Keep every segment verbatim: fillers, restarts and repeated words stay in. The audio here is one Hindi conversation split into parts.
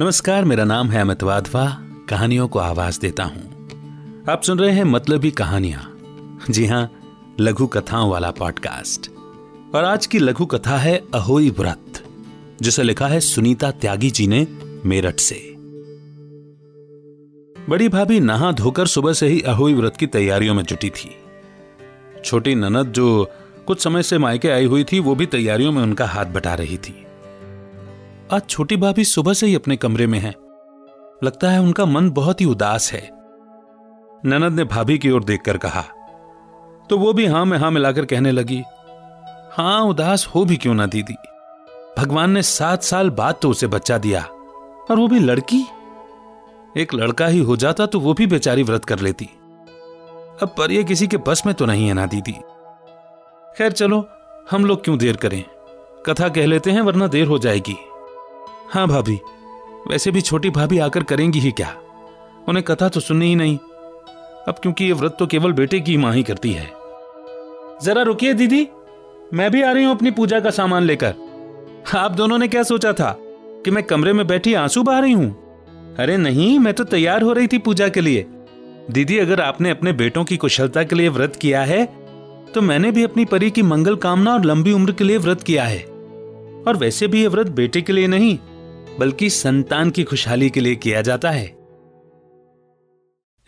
नमस्कार, मेरा नाम है अमित वाधवा। कहानियों को आवाज देता हूँ। आप सुन रहे हैं मतलबी कहानियां, जी हाँ, लघु कथाओं वाला पॉडकास्ट। और आज की लघु कथा है अहोई व्रत, जिसे लिखा है सुनीता त्यागी जी ने मेरठ से। बड़ी भाभी नहा धोकर सुबह से ही अहोई व्रत की तैयारियों में जुटी थी। छोटी ननद, जो कुछ समय से मायके आई हुई थी, वो भी तैयारियों में उनका हाथ बटा रही थी। आज छोटी भाभी सुबह से ही अपने कमरे में है। लगता है उनका मन बहुत ही उदास है। ननद ने भाभी की ओर देखकर कहा, तो वो भी हां में हां मिलाकर कहने लगी, हां उदास हो भी क्यों ना दीदी, भगवान ने सात साल बाद तो उसे बच्चा दिया, और वो भी लड़की। एक लड़का ही हो जाता तो वो भी बेचारी व्रत कर लेती। अब पर ये किसी के बस में तो नहीं है ना दीदी। खैर चलो, हम लोग क्यों देर करें, कथा कह लेते हैं, वरना देर हो जाएगी। हाँ भाभी, वैसे भी छोटी भाभी आकर करेंगी ही क्या, उन्हें कथा तो सुननी ही नहीं। अब क्योंकि ये व्रत तो केवल बेटे की मां ही करती है। जरा रुकिए दीदी, मैं भी आ रही हूं अपनी पूजा का सामान लेकर। आप दोनों ने क्या सोचा था कि मैं कमरे में बैठी आंसू बहा रही हूं? अरे नहीं, मैं तो तैयार हो रही थी पूजा के लिए। दीदी, अगर आपने अपने बेटों की कुशलता के लिए व्रत किया है, तो मैंने भी अपनी परी की मंगल कामना और लंबी उम्र के लिए व्रत किया है। और वैसे भी ये व्रत बेटे के लिए नहीं, बल्कि संतान की खुशहाली के लिए किया जाता है।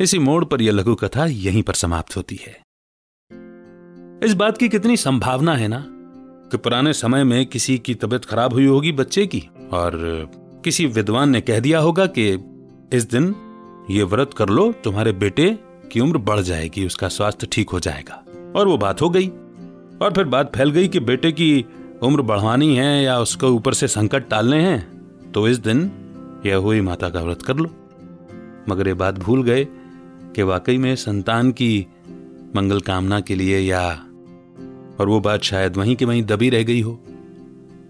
इसी मोड़ पर यह लघु कथा यहीं पर समाप्त होती है। इस बात की कितनी संभावना है ना कि पुराने समय में किसी की तबीयत खराब हुई होगी बच्चे की, और किसी विद्वान ने कह दिया होगा कि इस दिन यह व्रत कर लो, तुम्हारे बेटे की उम्र बढ़ जाएगी, उसका स्वास्थ्य ठीक हो जाएगा। और वो बात हो गई, और फिर बात फैल गई कि बेटे की उम्र बढ़वानी है या उसके ऊपर से संकट टालने हैं, तो इस दिन यह अहोई माता का व्रत कर लो। मगर ये बात भूल गए कि वाकई में संतान की मंगल कामना के लिए, या और वो बात शायद वहीं के वहीं दबी रह गई हो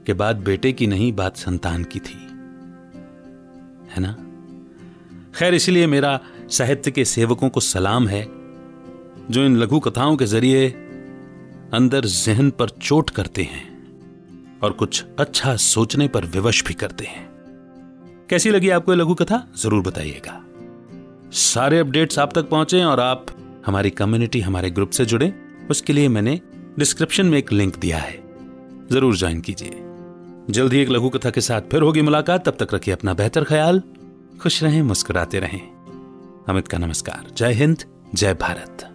कि बात बेटे की नहीं, बात संतान की थी, है ना। खैर, इसलिए मेरा साहित्य के सेवकों को सलाम है, जो इन लघु कथाओं के जरिए अंदर जहन पर चोट करते हैं और कुछ अच्छा सोचने पर विवश भी करते हैं। कैसी लगी आपको लघु कथा, जरूर बताइएगा। सारे अपडेट्स आप तक पहुंचे और आप हमारी कम्युनिटी, हमारे ग्रुप से जुड़े, उसके लिए मैंने डिस्क्रिप्शन में एक लिंक दिया है, जरूर ज्वाइन कीजिए। जल्द ही एक लघु कथा के साथ फिर होगी मुलाकात। तब तक रखिए अपना बेहतर ख्याल, खुश रहें, मुस्कुराते रहें। अमित का नमस्कार। जय हिंद, जय भारत।